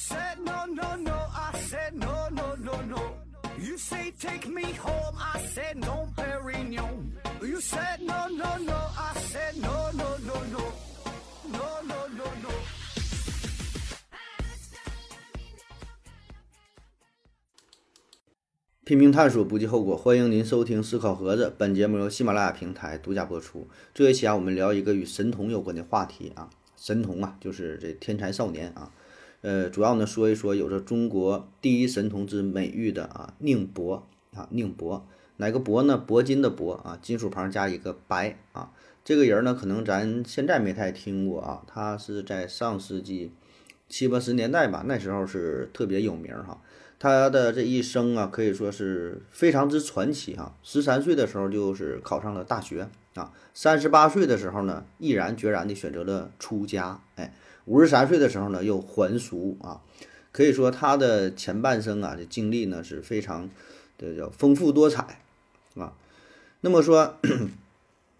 said no no no, I said no no no no. You say take me home, I said no, Perignon. You said no no no, I said no no no no no no no no. 拼命探索，不计后果。欢迎您收听思考盒子，本节目由喜马拉雅平台独家播出。这一期啊，我们聊一个与神童有关的话题啊。神童啊，就是这天才少年啊。主要呢说一说有着中国第一神童之美誉的啊宁伯，哪个伯呢？铂金的铂啊，金属旁加一个白啊。这个人呢，可能咱现在没太听过啊。他是在上世纪70、80年代吧，那时候是特别有名哈。他的这一生啊，可以说是非常之传奇啊。13岁的时候就是考上了大学啊，38岁的时候呢，毅然决然地选择了出家，53岁的时候呢，又还俗啊。可以说他的前半生啊，这经历呢是非常这叫丰富多彩啊。那么说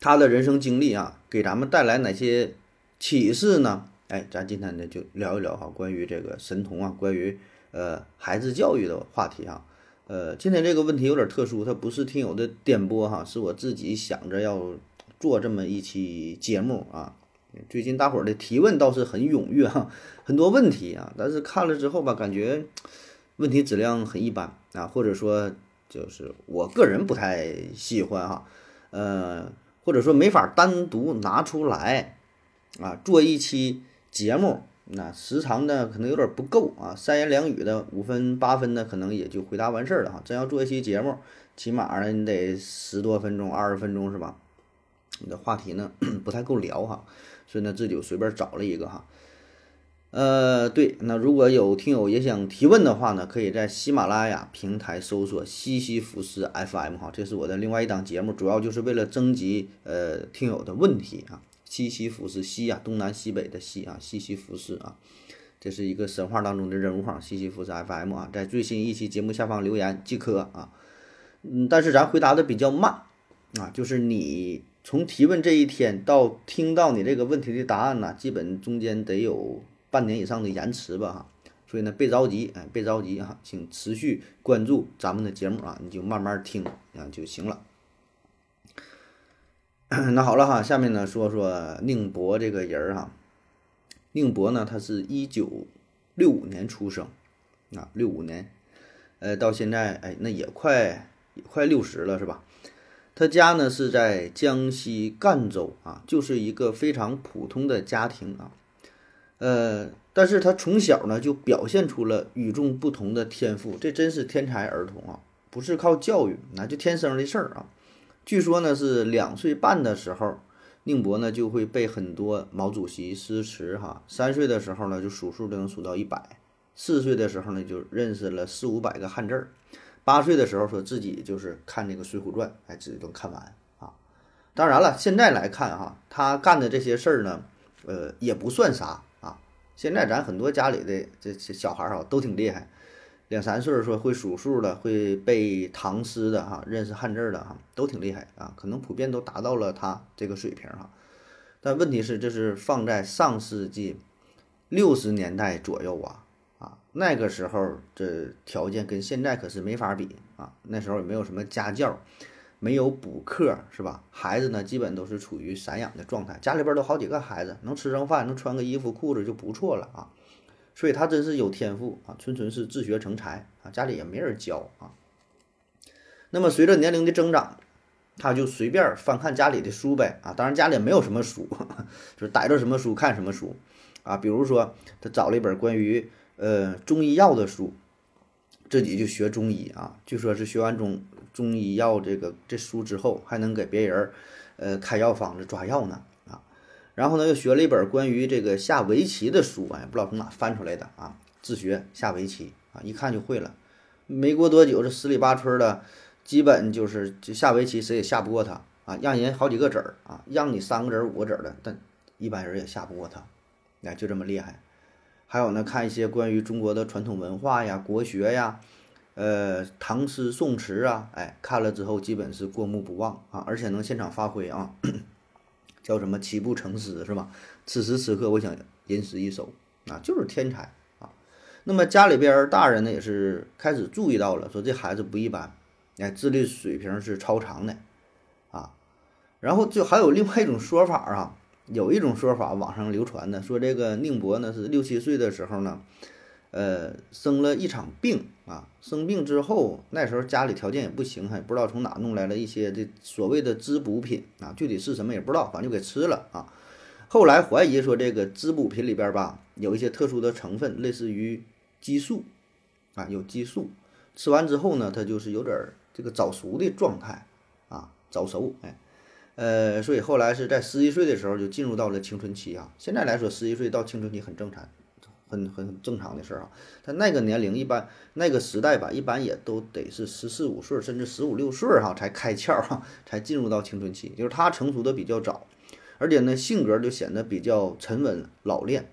他的人生经历啊，给咱们带来哪些启示呢？咱今天呢就聊一聊哈，关于这个神童啊，关于孩子教育的话题啊。今天这个问题有点特殊，它不是听友的点播哈，是我自己想着要做这么一期节目啊。最近大伙儿的提问倒是很踊跃哈，很多问题啊，但是看了之后吧，感觉问题质量很一般啊，或者说就是我个人不太喜欢哈，或者说没法单独拿出来啊做一期节目。那时长呢可能有点不够啊，三言两语的5分8分呢可能也就回答完事儿了哈。真要做一期节目，起码呢你得10多分钟20分钟是吧？你的话题呢不太够聊哈，所以呢自己就随便找了一个哈。对，那如果有听友也想提问的话呢，可以在喜马拉雅平台搜索西西弗斯 FM 哈，这是我的另外一档节目，主要就是为了征集听友的问题啊。西西弗斯，西啊，东南西北的西啊，西西弗斯啊，这是一个神话当中的人物哈，西西弗斯 FM 啊，在最新一期节目下方留言即可啊。但是咱回答的比较慢啊，就是你从提问这一天到听到你这个问题的答案呢，基本中间得有半年以上的延迟吧哈。所以呢，别着急，别着急啊，请持续关注咱们的节目啊，你就慢慢听啊就行了。那好了哈，下面呢说说宁伯这个人哈。宁伯呢，他是1965年出生啊，65年，到现在那也快60了是吧？他家呢是在江西赣州啊，就是一个非常普通的家庭啊。但是他从小呢就表现出了与众不同的天赋，这真是天才儿童啊，不是靠教育，那就天生的事儿啊。据说呢是2岁半的时候，宁伯呢就会背很多毛主席诗词哈。3岁的时候呢就数数就能数到100，4岁的时候呢就认识了400-500个汉字儿，8岁的时候说自己就是看那个《水浒传》，自己都看完啊。当然了，现在来看哈，他干的这些事儿呢，也不算啥啊。现在咱很多家里的这小孩啊都挺厉害。2-3岁说会数数的，会背唐诗的哈，认识汉字的哈，都挺厉害啊，可能普遍都达到了他这个水平哈。但问题是，这是放在上世纪60年代左右啊，那个时候这条件跟现在可是没法比啊。那时候也没有什么家教，没有补课是吧？孩子呢基本都是处于散养的状态，家里边都好几个孩子，能吃上饭，能穿个衣服裤子就不错了啊。所以他真是有天赋啊，纯是自学成才啊，家里也没人教啊。那么随着年龄的增长，他就随便翻看家里的书呗啊，当然家里也没有什么书，就是逮着什么书看什么书啊。比如说他找了一本关于中医药的书，自己就学中医啊。据说是学完中医药这书之后，还能给别人开药方子抓药呢。然后呢，又学了一本关于这个下围棋的书啊，也不知道从哪翻出来的啊，自学下围棋啊，一看就会了。没过多久，这10里8村的，基本就下围棋谁也下不过他啊，让人好几个子儿啊，让你3个子儿5个子儿的，但一般人也下不过他，就这么厉害。还有呢，看一些关于中国的传统文化呀、国学呀，唐诗宋词啊，看了之后基本是过目不忘啊，而且能现场发挥啊。叫什么七步成诗是吧？此时此刻我想吟诗一首啊，就是天才啊。那么家里边大人呢也是开始注意到了，说这孩子不一般，哎，智力水平是超常的啊。然后就还有另外一种说法啊，有一种说法网上流传的，说这个宁伯呢是6、7岁的时候呢，生了一场病啊，生病之后那时候家里条件也不行，还不知道从哪弄来了一些这所谓的滋补品啊，具体是什么也不知道，反正就给吃了啊。后来怀疑说这个滋补品里边吧有一些特殊的成分，类似于激素啊，有激素，吃完之后呢它就是有点这个早熟的状态啊，早熟，哎，所以后来是在11岁的时候就进入到了青春期啊。现在来说11岁到青春期很正常，很正常的事儿啊。但那个年龄一般那个时代吧，一般也都得是14、15岁甚至15、16岁哈、啊、才开窍啊，才进入到青春期，就是它成熟的比较早。而且呢，性格就显得比较沉稳老练，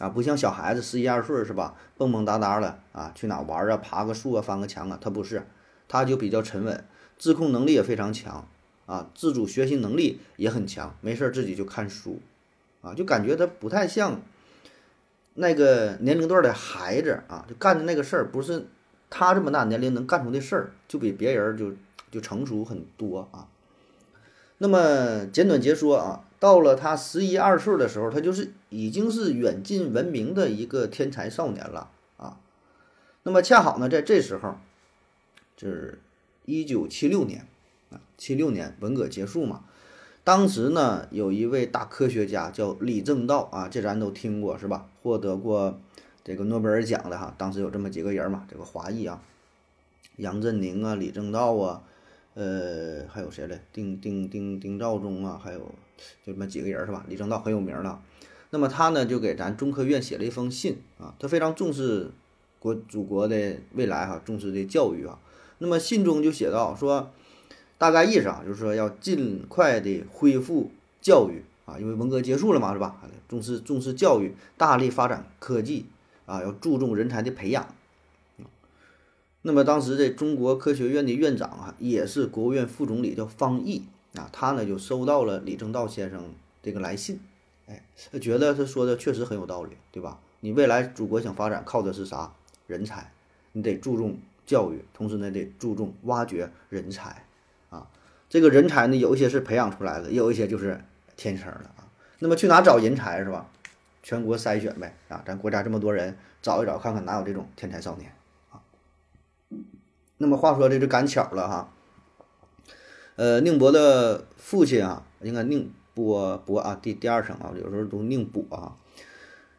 啊，不像小孩子11、12岁是吧，蹦蹦哒哒了啊，去哪玩啊，爬个树啊，翻个墙啊，他不是，他就比较沉稳，自控能力也非常强啊，自主学习能力也很强，没事自己就看书，啊，就感觉他不太像那个年龄段的孩子啊，就干的那个事儿不是他这么大年龄能干出的事儿，就比别人就成熟很多啊。那么简短截说啊，到了他11、12岁的时候，他就是已经是远近闻名的一个天才少年了啊。那么恰好呢，在这时候，就是1976年啊，76年文革结束嘛。当时呢，有一位大科学家叫李政道啊，这咱都听过是吧？获得过这个诺贝尔奖的哈。当时有这么几个人嘛，这个华裔啊，杨振宁啊，李政道啊。还有谁嘞？丁肇中啊，还有就这么几个人是吧？李政道很有名了。那么他呢，就给咱中科院写了一封信啊，他非常重视祖国的未来哈、啊，重视的教育啊。那么信中就写到说，大概意思啊，就是说要尽快的恢复教育啊，因为文革结束了嘛是吧？重视教育，大力发展科技啊，要注重人才的培养。那么当时这中国科学院的院长啊，也是国务院副总理叫方毅啊，他呢就收到了李政道先生这个来信，哎，他觉得他说的确实很有道理，对吧？你未来祖国想发展靠的是啥？人才，你得注重教育，同时呢得注重挖掘人才啊。这个人才呢，有一些是培养出来的，也有一些就是天生的啊。那么去哪找人才是吧？全国筛选呗啊，咱国家这么多人，找一找看看哪有这种天才少年。那么话说这就赶巧了哈，宁波的父亲啊，应该宁波啊，第二声啊，有时候读宁波啊。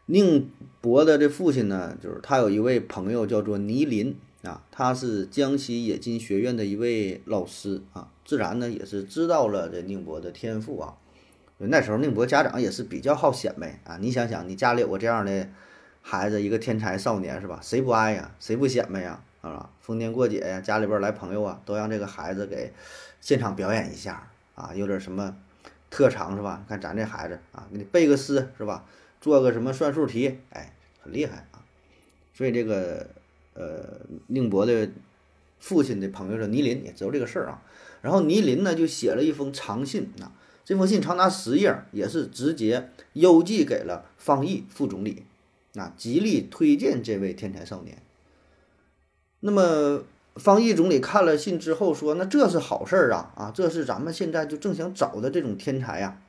宁波的这父亲呢，就是他有一位朋友叫做倪林啊，他是江西冶金学院的一位老师啊，自然呢也是知道了这宁波的天赋啊。那时候宁波家长也是比较好显摆啊，你想想你家里有我这样的孩子，一个天才少年是吧？谁不爱呀？谁不显摆呀？啊，逢年过节呀，家里边来朋友啊，都让这个孩子给现场表演一下啊，有点什么特长是吧？看咱这孩子啊，给你背个诗是吧？做个什么算术题，哎，很厉害啊。所以这个宁伯的父亲的朋友是倪林也知道这个事儿啊。然后倪林呢就写了一封长信啊，这封信长达10页，也是直接邮寄给了方毅副总理啊，极力推荐这位天才少年。那么方毅总理看了信之后说，那这是好事儿啊，啊，这是咱们现在就正想找的这种天才呀、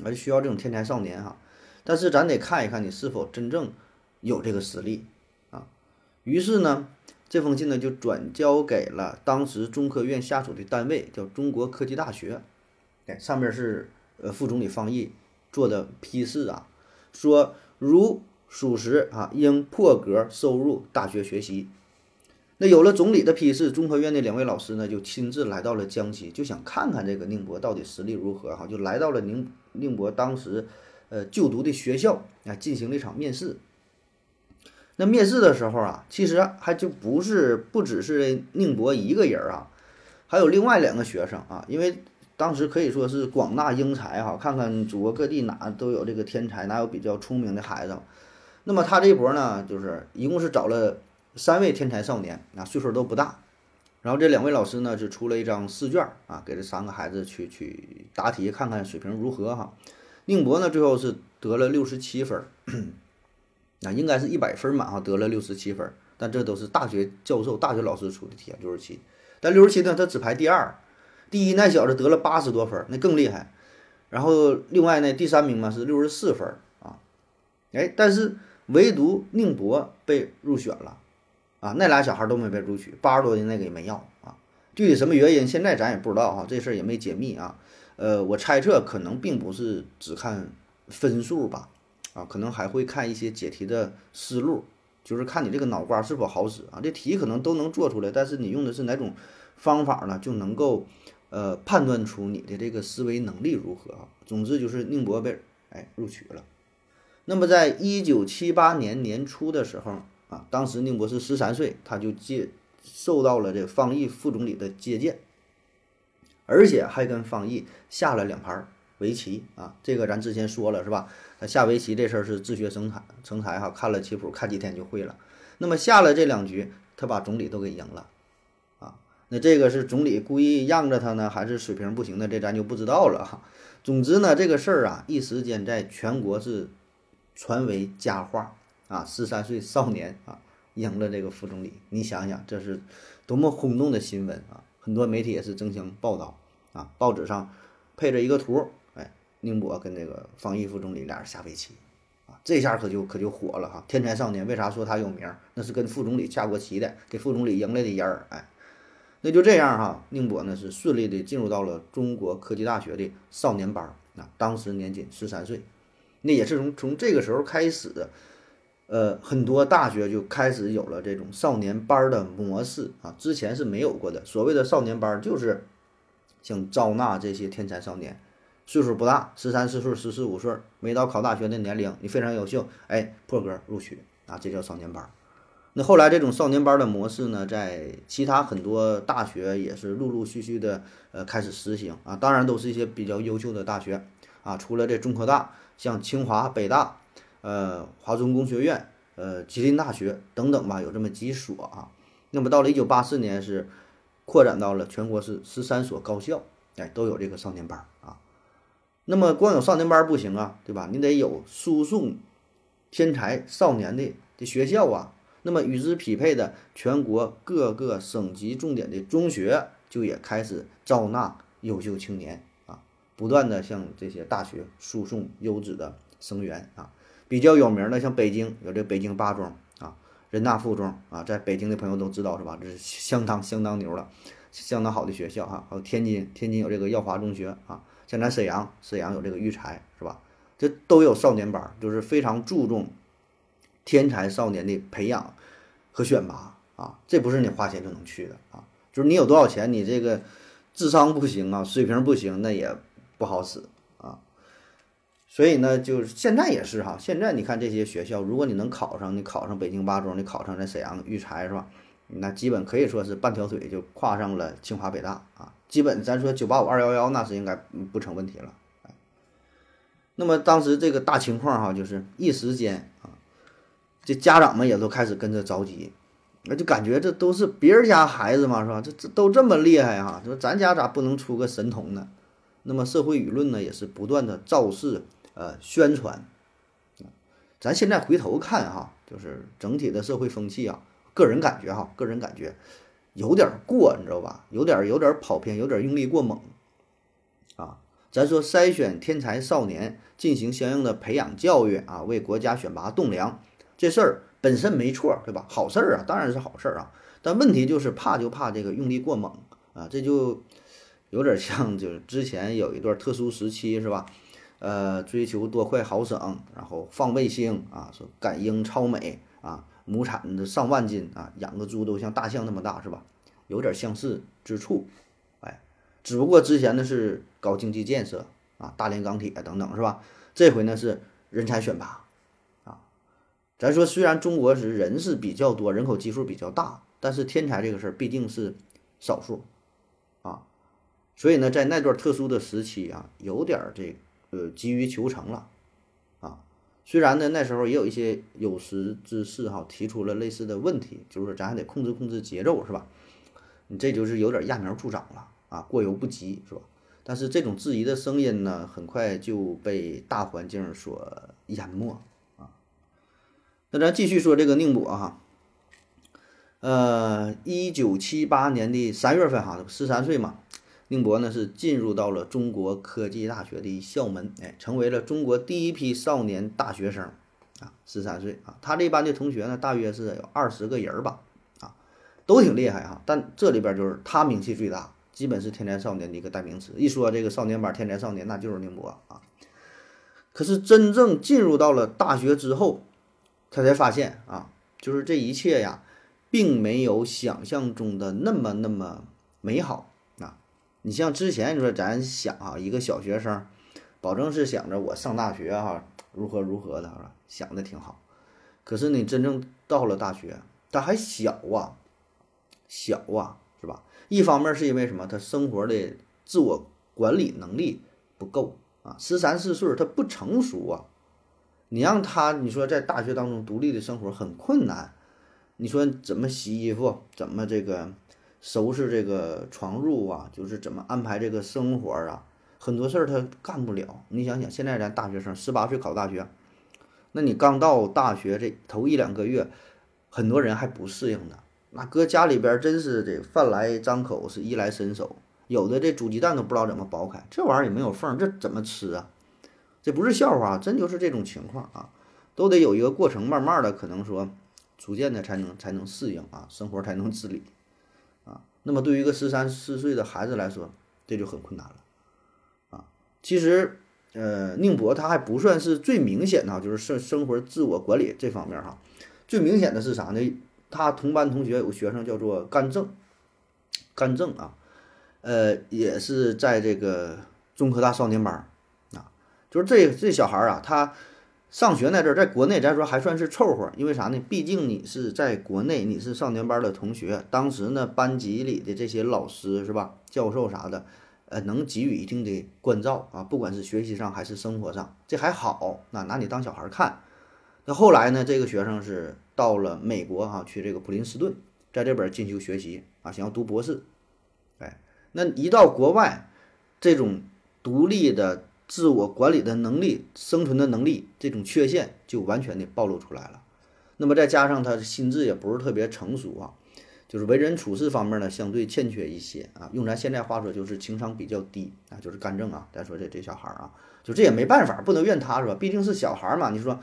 啊，而需要这种天才少年哈、啊。但是咱得看一看你是否真正有这个实力啊。于是呢，这封信呢就转交给了当时中科院下属的单位，叫中国科技大学。哎，上面是副总理方毅做的批示啊，说如属实啊，应破格收入大学学习。那有了总理的批示，中科院的2位老师呢就亲自来到了江西，就想看看这个宁伯到底实力如何哈，就来到了宁伯当时就读的学校啊，进行了一场面试。那面试的时候啊，其实还就不只是宁伯一个人啊，还有另外2个学生啊，因为当时可以说是广纳英才哈、啊，看看祖国各地哪都有这个天才，哪有比较聪明的孩子。那么他这一波呢，就是一共是找了3位天才少年啊，岁数都不大，然后这2位老师呢是出了一张试卷啊，给这3个孩子去答题，看看水平如何哈。宁伯呢最后是得了67分那应该是100分嘛哈，得了67分，但这都是大学教授、大学老师出的题，67。但67呢，他只排第二，第一那小子得了80多分，那更厉害。然后另外呢，第3名嘛是64分啊，哎，但是唯独宁博被入选了啊，那俩小孩都没被录取，80多的那个也没要啊。具体什么原因，现在咱也不知道哈，这事儿也没解密啊。我猜测可能并不是只看分数吧，啊，可能还会看一些解题的思路，就是看你这个脑瓜是否好使啊。这题可能都能做出来，但是你用的是哪种方法呢，就能够判断出你的这个思维能力如何啊。总之就是宁波被入取了。那么在1978年年初的时候啊，当时宁波是13岁，他就受到了这方毅副总理的接见，而且还跟方毅下了2盘围棋啊，这个咱之前说了是吧？他下围棋这事儿是自学成才哈，看了棋谱看几天就会了。那么下了这2局，他把总理都给赢了啊。那这个是总理故意让着他呢，还是水平不行的，这咱就不知道了哈。总之呢，这个事儿啊，一时间在全国是传为佳话啊。13岁少年啊，赢了这个副总理，你想想这是多么轰动的新闻啊！很多媒体也是争相报道啊，报纸上配着一个图，哎，宁波跟这个方毅副总理俩人下围棋啊，这下可就火了哈！天才少年为啥说他有名？那是跟副总理下过棋的，给副总理赢了的人儿，哎，那就这样哈，宁波呢是顺利的进入到了中国科技大学的少年班啊，当时年仅13岁，那也是从这个时候开始。很多大学就开始有了这种少年班的模式啊，之前是没有过的。所谓的少年班就是想招纳这些天才少年，岁数不大，13、14岁、14、15岁，没到考大学的年龄，你非常优秀，哎，破格录取啊，这叫少年班。那后来这种少年班的模式呢，在其他很多大学也是陆陆续续的开始实行啊，当然都是一些比较优秀的大学啊，除了这中科大，像清华、北大。华中工学院、吉林大学等等吧，有这么几所啊。那么到了1984年，是扩展到了全国是13所高校，哎，都有这个少年班啊。那么光有少年班不行啊，对吧？你得有输送天才少年的学校啊。那么与之匹配的，全国各个省级重点的中学就也开始招纳优秀青年啊，不断的向这些大学输送优质的生源啊。比较有名的像北京有这北京八中啊，人大附中啊，在北京的朋友都知道是吧？这是相当牛了，相当好的学校哈、啊。还有天津有这个耀华中学啊，像咱沈阳有这个育才是吧？这都有少年班，就是非常注重天才少年的培养和选拔啊，这不是你花钱就能去的啊，就是你有多少钱，你这个智商不行啊，水平不行，那也不好使。所以呢，就是现在也是哈，现在你看这些学校，如果你能考上，你考上北京八中，你考上在沈阳育才是吧？那基本可以说是半条腿就跨上了清华北大啊，基本咱说985、211那是应该不成问题了。那么当时这个大情况哈，就是一时间啊，这家长们也都开始跟着着急，那就感觉这都是别人家孩子嘛是吧？这都这么厉害哈，说咱家咋不能出个神童呢？那么社会舆论呢，也是不断的造势。宣传，咱现在回头看哈，就是整体的社会风气啊，个人感觉有点过，你知道吧？有点跑偏，有点用力过猛啊。咱说筛选天才少年，进行相应的培养教育啊，为国家选拔栋梁，这事儿本身没错，对吧？好事儿啊，当然是好事儿啊。但问题就是怕这个用力过猛啊，这就有点像就是之前有一段特殊时期是吧？追求多快好省，然后放卫星啊，说赶英超美啊，亩产的上万斤啊，养个猪都像大象那么大是吧？有点相似之处，哎，只不过之前呢是搞经济建设啊，大连钢铁等等是吧？这回呢是人才选拔啊。咱说虽然中国是人是比较多，人口基数比较大，但是天才这个事儿毕竟是少数啊，所以呢在那段特殊的时期啊，有点这个。急于求成了啊，虽然呢那时候也有一些有识之士哈提出了类似的问题，就是咱还得控制节奏是吧？你这就是有点揠苗助长了啊，过犹不及是吧？但是这种质疑的声音呢，很快就被大环境所淹没啊。那咱继续说这个宁波哈，1978年的3月份哈，13岁嘛，宁波呢是进入到了中国科技大学的校门，哎，成为了中国第一批少年大学生啊，13岁啊，他这班的同学呢，大约是有20个人吧，啊，都挺厉害哈，但这里边就是他名气最大，基本是天才少年的一个代名词。一说这个少年班天才少年，那就是宁波啊。可是真正进入到了大学之后，他才发现啊，就是这一切呀，并没有想象中的那么美好啊。你像之前你说咱想啊，一个小学生，保证是想着我上大学哈、啊，如何的、啊，想的挺好。可是你真正到了大学，他还小啊，是吧？一方面是因为什么？他生活的自我管理能力不够啊，13、14岁他不成熟啊。你让他，你说在大学当中独立的生活很困难，你说怎么洗衣服，怎么这个收拾这个床褥啊，就是怎么安排这个生活啊，很多事儿他干不了。你想想，现在咱大学生18岁考大学，那你刚到大学这头1、2个月，很多人还不适应呢。那搁家里边真是这饭来张口，是衣来伸手，有的这煮鸡蛋都不知道怎么剥开，这玩意儿也没有缝，这怎么吃啊？这不是笑话，真就是这种情况啊，都得有一个过程，慢慢的可能说逐渐的才能适应啊，生活才能自理啊。那么对于一个13、14岁的孩子来说，这就很困难了啊。其实宁波他还不算是最明显的，就是生活自我管理这方面哈，最明显的是啥呢？他同班同学有学生叫做甘正啊，也是在这个中科大少年班。就是这小孩啊，他上学那阵儿，在国内咱说还算是凑合，因为啥呢？毕竟你是在国内，你是少年班的同学，当时呢班级里的这些老师是吧，教授啥的，能给予一定的关照啊，不管是学习上还是生活上，这还好，那拿你当小孩看。那后来呢，这个学生是到了美国哈、啊，去这个普林斯顿，在这边进修学习啊，想要读博士。哎，那一到国外，这种独立的自我管理的能力、生存的能力这种缺陷就完全的暴露出来了。那么再加上他心智也不是特别成熟啊，就是为人处事方面呢相对欠缺一些啊，用咱现在话说就是情商比较低啊，就是干政啊。咱说这小孩啊，就这也没办法，不能怨他是吧？毕竟是小孩嘛，你说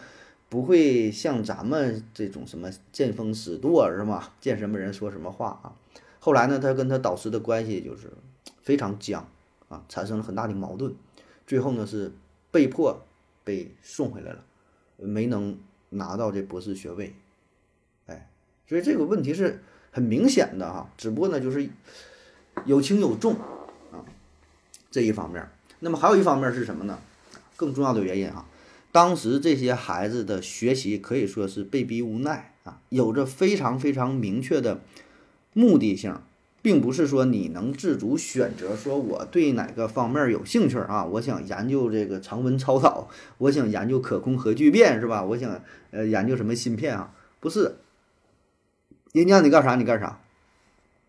不会像咱们这种什么见风使舵是吗？见什么人说什么话啊。后来呢，他跟他导师的关系就是非常僵啊，产生了很大的矛盾。最后呢是被迫被送回来了，没能拿到这博士学位，哎，所以这个问题是很明显的哈，只不过呢就是有轻有重啊，这一方面。那么还有一方面是什么呢？更重要的原因啊，当时这些孩子的学习可以说是被逼无奈啊，有着非常明确的目的性。并不是说你能自主选择说我对哪个方面有兴趣啊，我想研究这个常温超导，我想研究可控核聚变是吧，我想研究什么芯片啊，不是，人家你干啥你干啥。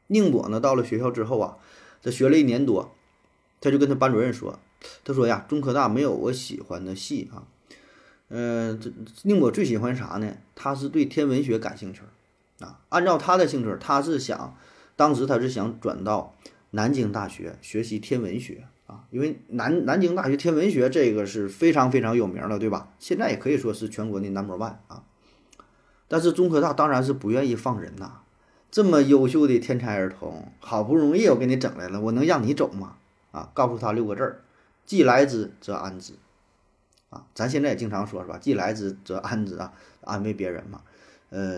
宁波呢到了学校之后啊，他学了1年多，他就跟他班主任说，他说呀，中科大没有我喜欢的系啊，宁波最喜欢啥呢？他是对天文学感兴趣啊，按照他的兴趣，他是想当时他是想转到南京大学学习天文学啊，因为南京大学天文学这个是非常有名的，对吧？现在也可以说是全国的 No.1 啊。但是中科大当然是不愿意放人呐、啊，这么优秀的天才儿童，好不容易我给你整来了，我能让你走吗？啊，告诉他6个字儿：既来之则安之。啊，咱现在也经常说是吧？既来之则安之啊，安慰别人嘛。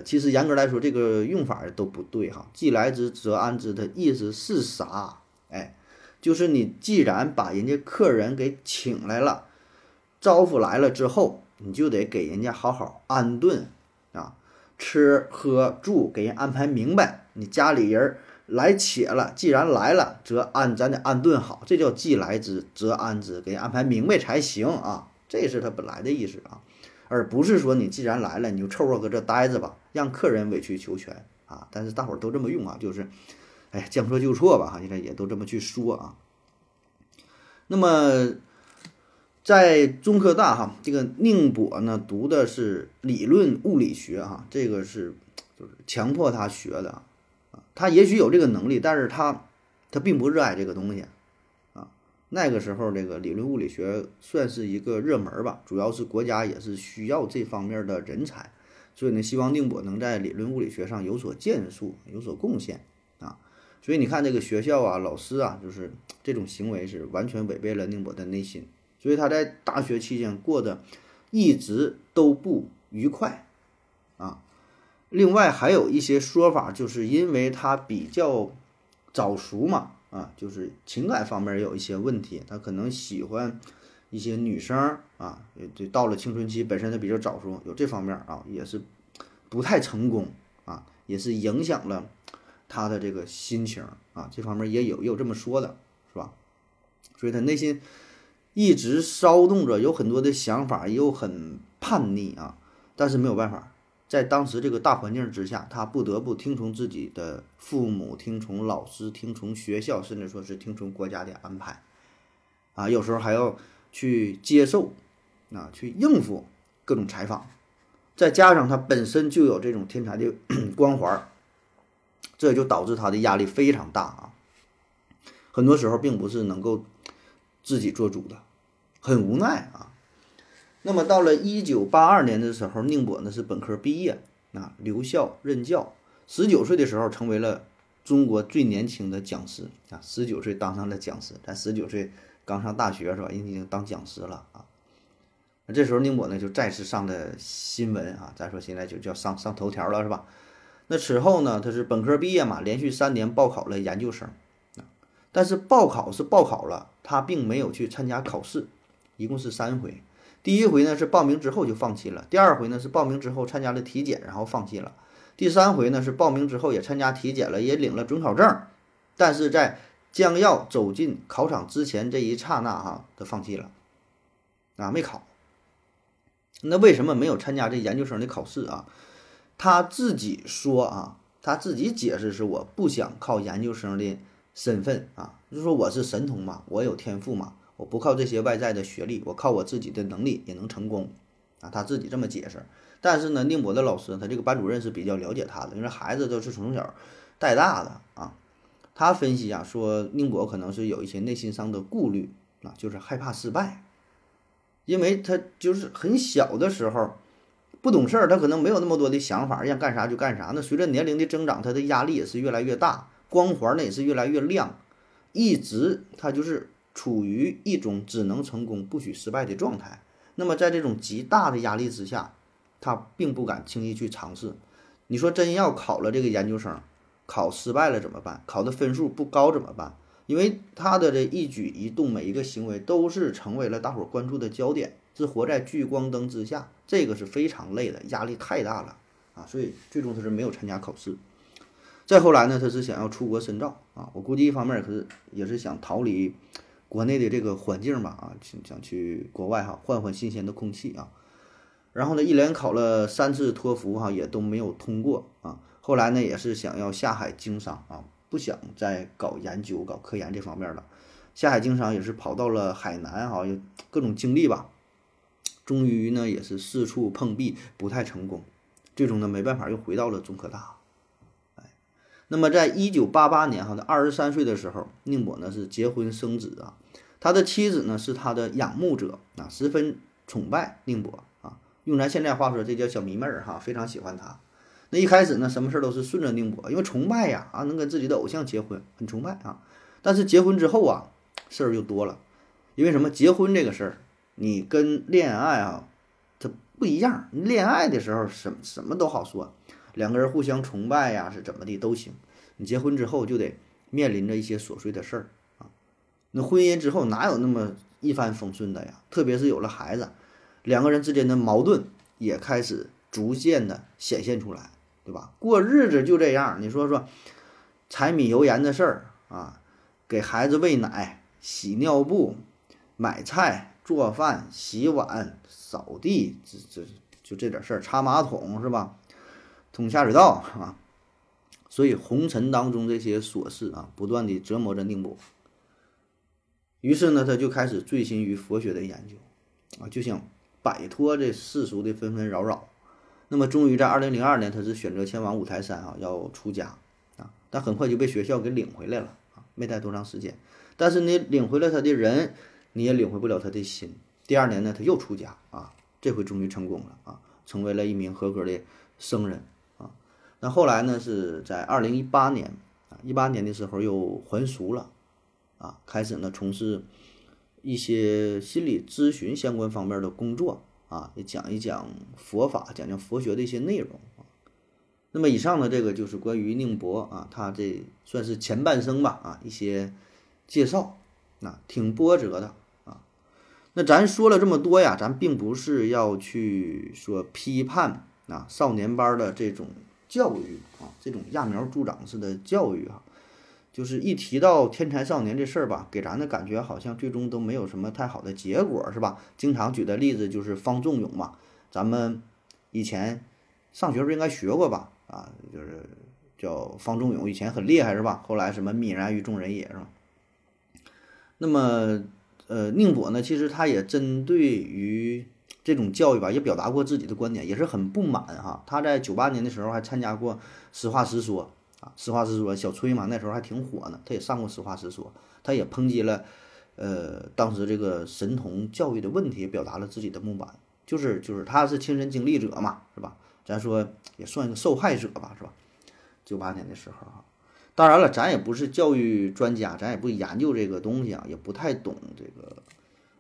其实严格来说，这个用法都不对哈。既来之则安之的意思是啥？哎，就是你既然把人家客人给请来了，招呼来了之后，你就得给人家好好安顿啊，吃喝住给人安排明白。你家里人来且了，既然来了，则安，咱得安顿好，这叫既来之则安之，给人安排明白才行啊。这是他本来的意思啊。而不是说你既然来了，你就凑合搁这呆着吧，让客人委曲求全啊！但是大伙儿都这么用啊，就是，哎，将错就错吧哈，现在也都这么去说啊。那么在中科大哈，这个宁波呢读的是理论物理学哈，这个是就是强迫他学的啊。他也许有这个能力，但是他并不热爱这个东西啊。那个时候这个理论物理学算是一个热门吧，主要是国家也是需要这方面的人才，所以呢，希望宁波能在理论物理学上有所建树，有所贡献啊。所以你看这个学校啊，老师啊，就是这种行为是完全违背了宁波的内心，所以他在大学期间过得一直都不愉快啊。另外还有一些说法，就是因为他比较早熟嘛啊，就是情感方面有一些问题，他可能喜欢一些女生啊，就到了青春期本身他比较早熟，有这方面啊也是不太成功啊，也是影响了他的这个心情啊，这方面也有这么说的，是吧？所以他内心一直骚动着，有很多的想法，又很叛逆啊，但是没有办法，在当时这个大环境之下，他不得不听从自己的父母，听从老师，听从学校，甚至说是听从国家的安排啊，有时候还要去接受啊，去应付各种采访，再加上他本身就有这种天才的光环，这也就导致他的压力非常大啊，很多时候并不是能够自己做主的，很无奈啊。那么到了1982年的时候，宁波呢是本科毕业啊，留校任教。19岁的时候成为了中国最年轻的讲师啊，19岁当上了讲师，咱19岁刚上大学是吧？已经当讲师了啊。那这时候宁波呢就再次上了新闻啊，咱说现在就叫上头条了是吧？那此后呢，他是本科毕业嘛，连续3年报考了研究生，但是报考是报考了，他并没有去参加考试，一共是3回。第一回呢是报名之后就放弃了，第二回呢是报名之后参加了体检然后放弃了，第三回呢是报名之后也参加体检了，也领了准考证，但是在将要走进考场之前这一刹那哈，他放弃了啊，没考。那为什么没有参加这研究生的考试啊？他自己说啊，他自己解释是我不想靠研究生的身份啊，就是说我是神童嘛，我有天赋嘛，我不靠这些外在的学历，我靠我自己的能力也能成功啊，他自己这么解释。但是呢，宁波的老师他这个班主任是比较了解他的，因为孩子都是从小带大的啊。他分析啊说，宁波可能是有一些内心上的顾虑啊，就是害怕失败，因为他就是很小的时候不懂事儿，他可能没有那么多的想法，让干啥就干啥。那随着年龄的增长，他的压力也是越来越大，光环呢也是越来越亮，一直他就是处于一种只能成功不许失败的状态。那么在这种极大的压力之下，他并不敢轻易去尝试。你说真要考了这个研究生，考失败了怎么办？考的分数不高怎么办？因为他的这一举一动每一个行为都是成为了大伙关注的焦点，是活在聚光灯之下，这个是非常累的，压力太大了啊！所以最终他是没有参加考试。再后来呢，他是想要出国深造啊，我估计一方面也是想逃离国内的这个环境吧啊，想去国外哈，换换新鲜的空气啊。然后呢，一连考了3次托福哈，也都没有通过啊。后来呢，也是想要下海经商啊，不想再搞研究、搞科研这方面了。下海经商也是跑到了海南哈，有各种经历吧。终于呢，也是四处碰壁，不太成功，最终呢没办法又回到了中科大。那么在1988年哈，他23岁的时候，宁波呢是结婚生子啊，他的妻子呢是他的仰慕者啊，十分崇拜宁波啊，用咱现在话说，这叫小迷妹儿哈，非常喜欢他。那一开始呢，什么事都是顺着宁波，因为崇拜呀啊，能跟自己的偶像结婚，很崇拜啊。但是结婚之后啊，事儿又多了，因为什么？结婚这个事儿，你跟恋爱啊，它不一样。恋爱的时候什么都好说，两个人互相崇拜呀，是怎么的都行。你结婚之后就得面临着一些琐碎的事儿啊。那婚姻之后哪有那么一帆风顺的呀？特别是有了孩子，两个人之间的矛盾也开始逐渐的显现出来，对吧？过日子就这样，你说柴米油盐的事儿啊，给孩子喂奶、洗尿布、买菜、做饭、洗碗、扫地，就这点事儿，擦马桶是吧？通下水道啊，所以红尘当中这些琐事啊，不断地折磨着宁波。于是呢，他就开始醉心于佛学的研究啊，就想摆脱这世俗的纷纷扰扰。那么终于在2002年，他是选择前往五台山啊，要出家啊，但很快就被学校给领回来了啊，没待多长时间。但是你领回了他的人，你也领回不了他的心。第2年呢，他又出家啊，这回终于成功了啊，成为了一名合格的僧人啊。那后来呢，是在2018年啊，18年的时候又还俗了啊，开始呢从事一些心理咨询相关方面的工作啊，也讲一讲佛法，讲讲佛学的一些内容啊。那么以上呢，这个就是关于宁波啊，他这算是前半生吧啊，一些介绍啊，挺波折的啊。那咱说了这么多呀，咱并不是要去说批判啊少年班的这种教育啊，这种揠苗助长式的教育啊。就是一提到天才少年这事儿吧，给咱的感觉好像最终都没有什么太好的结果，是吧？经常举的例子就是方仲永嘛，咱们以前上学时候应该学过吧？啊，就是叫方仲永，以前很厉害是吧？后来什么泯然于众人也是吧？那么，宁波呢，其实他也针对于这种教育吧，也表达过自己的观点，也是很不满哈。他在98年的时候还参加过《实话实说》。实话实说，小崔嘛，那时候还挺火呢，他也上过实话实说，他也抨击了，当时这个神童教育的问题，表达了自己的不满，就是他是亲身经历者嘛，是吧？咱说也算个受害者吧，是吧？98年的时候哈，当然了，咱也不是教育专家，咱也不研究这个东西啊，也不太懂这个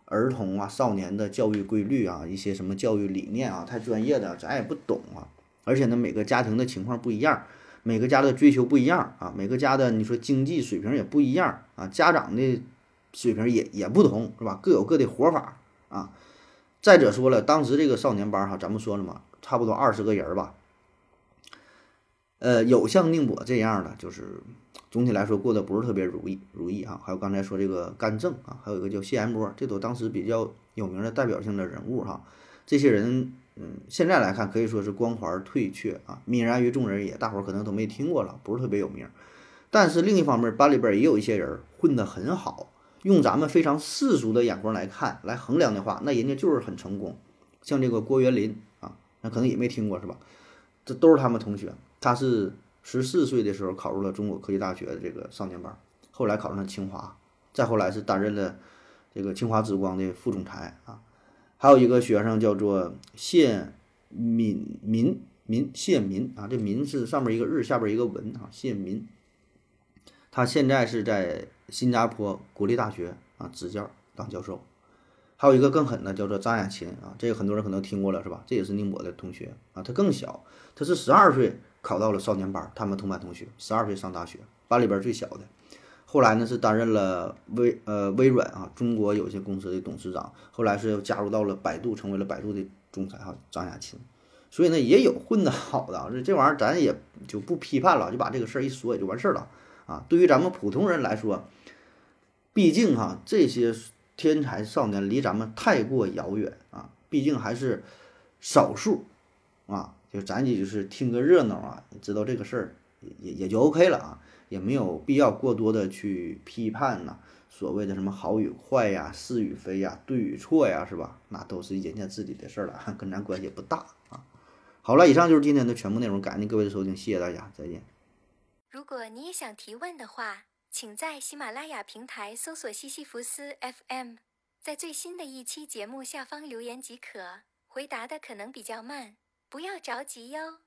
儿童啊、少年的教育规律啊，一些什么教育理念啊，太专业的咱也不懂啊，而且呢，每个家庭的情况不一样。每个家的追求不一样啊，每个家的你说经济水平也不一样啊，家长的水平也不同，是吧？各有各的活法啊。再者说了，当时这个少年班哈，咱们说了嘛，差不多20个人吧。有像宁波这样的，就是总体来说过得不是特别如意啊。还有刚才说这个甘正啊，还有一个叫谢延波，这都当时比较有名的代表性的人物哈。这些人。现在来看可以说是光环退却啊，泯然于众人也，大伙儿可能都没听过了，不是特别有名。但是另一方面，班里边也有一些人混得很好，用咱们非常世俗的眼光来看、来衡量的话，那人家就是很成功。像这个郭元林啊，那可能也没听过是吧？这都是他们同学。他是14岁的时候考入了中国科技大学的这个少年班，后来考上了清华，再后来是担任了这个清华紫光的副总裁啊。还有一个学生叫做谢敏啊，这民是上面一个日，下边一个文啊，谢敏。他现在是在新加坡国立大学啊执教当教授。还有一个更狠的叫做张雅琴啊，这个很多人可能听过了是吧？这也是宁波的同学啊，他更小，他是12岁考到了少年班，他们同班同学，12岁上大学，班里边最小的。后来呢是担任了微软啊中国有些公司的董事长，后来是又加入到了百度，成为了百度的总裁哈，张雅琴。所以呢也有混得好的，这玩意儿咱也就不批判了，就把这个事儿一说也就完事儿了啊。对于咱们普通人来说，毕竟哈这些天才少年离咱们太过遥远啊，毕竟还是少数啊，就咱也就是听个热闹啊，知道这个事儿也就 OK 了啊。也没有必要过多的去批判呐、所谓的什么好与坏呀、是与非呀、对与错呀，是吧？那都是人家自己的事儿了，跟咱关系也不大啊。好了，以上就是今天的全部内容，感谢各位的收听，谢谢大家，再见。如果你也想提问的话，请在喜马拉雅平台搜索西西弗斯 FM， 在最新的一期节目下方留言即可，回答的可能比较慢，不要着急哟。